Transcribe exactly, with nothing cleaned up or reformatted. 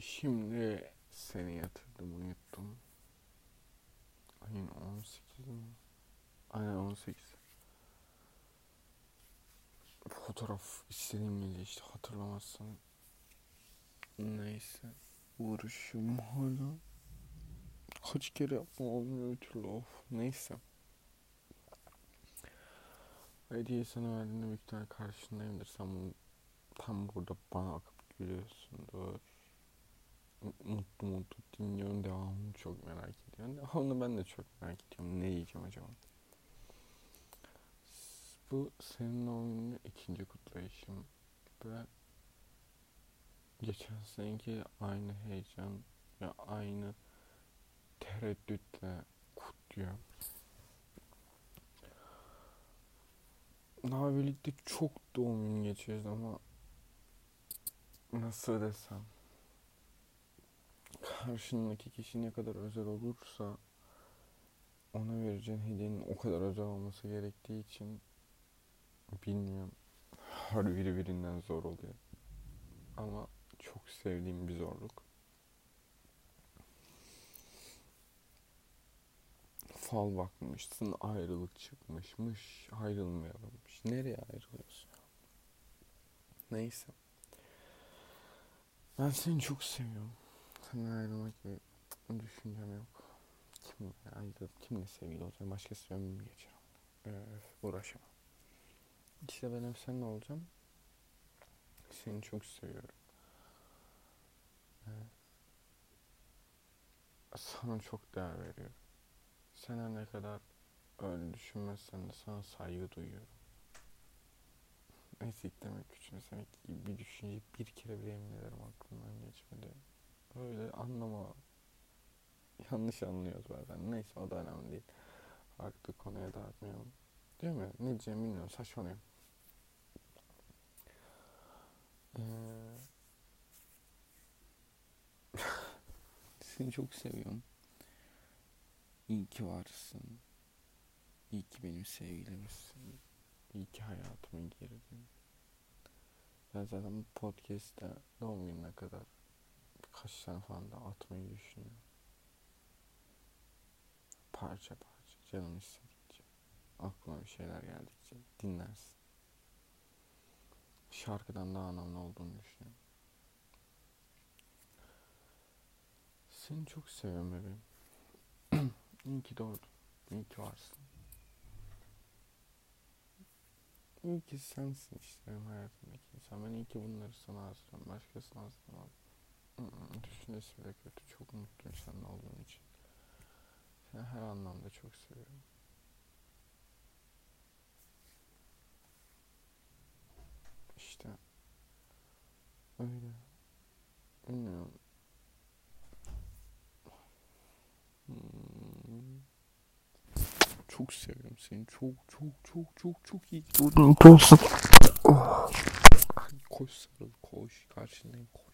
Şimdi seni yatırdım, uyuttum. Ayın on sekiz mi? Aynen on sekiz. Fotoğraf istediğim gibi işte, hatırlamazsan. Neyse. Uğraşım hala. Kaç kere yapma, olmuyor bir türlü, of. Neyse. Hediye sana verdiğinde büyük ihtimalle karşındayımdır. Sen bunu tam burada bana akıp gülüyorsundur. Mutlu mutlu dinliyorum, devamını çok merak ediyorum. Devamını ben de çok merak ediyorum. Ne yiyeceğim acaba? Bu senin doğum gününü ikinci kutlayışım. Ve geçen seneki aynı heyecan ya aynı tereddütle kutluyorum. Daha birlikte çok doğum günü geçiyoruz ama nasıl desem, karşındaki kişi ne kadar özel olursa ona vereceğin hediyenin o kadar özel olması gerektiği için bilmiyorum, her biri birinden zor oluyor ama çok sevdiğim bir zorluk. Fal bakmışsın, ayrılık çıkmışmış, ayrılmayalımmış. Nereye ayrılıyorsun? Neyse. Ben seni çok seviyorum. Senden ayrılmak gibi düşüncem yok. Kimle ayrılıp kimle sevgili olacağım? Başkası ömrümü geçirim. Öf, uğraşamam. İşte ben hep seninle olacağım. Seni çok seviyorum. Sana çok değer veriyorum. Sen her ne kadar öyle düşünmezsen de sana saygı duyuyorum. Eziklemek, küçümsemek gibi bir düşünce bir kere bile emin ederim aklımdan geçmedi. Öyle anlama. Yanlış anlıyoruz bazen. Neyse, o da önemli değil. Farklı konuya dağıtmayalım. Değil mi? Ne diyeceğimi bilmiyorum. Saçmalıyorum. Ee... Seni çok seviyorum. İyi ki varsın. İyi ki benim sevgilimsin. İyi ki hayatıma girdin. Ben zaten bu podcast'te doğum gününe kadar birkaç tane falan da atmayı düşünüyorum. Parça parça. Canım istedikçe. Aklıma bir şeyler geldikçe. Dinlersin. Şarkıdan daha anlamlı olduğunu düşünüyorum. Seni çok seviyorum bebeğim. İyi ki doğdun. İyi ki varsın. İyi ki sensin işte benim hayatımdaki insan. Ben iyi ki bunları sana hazırlıyorum. Başkasına hazırlamam. Düşüncesi bile kötü. Çok mutluyum senin olduğun için. Seni her anlamda çok seviyorum. İşte öyle. Bilmiyorum. Çok seviyorum seni. Çok çok çok çok çok iyi. Koş sarıl, koş. Karşındayım, koş.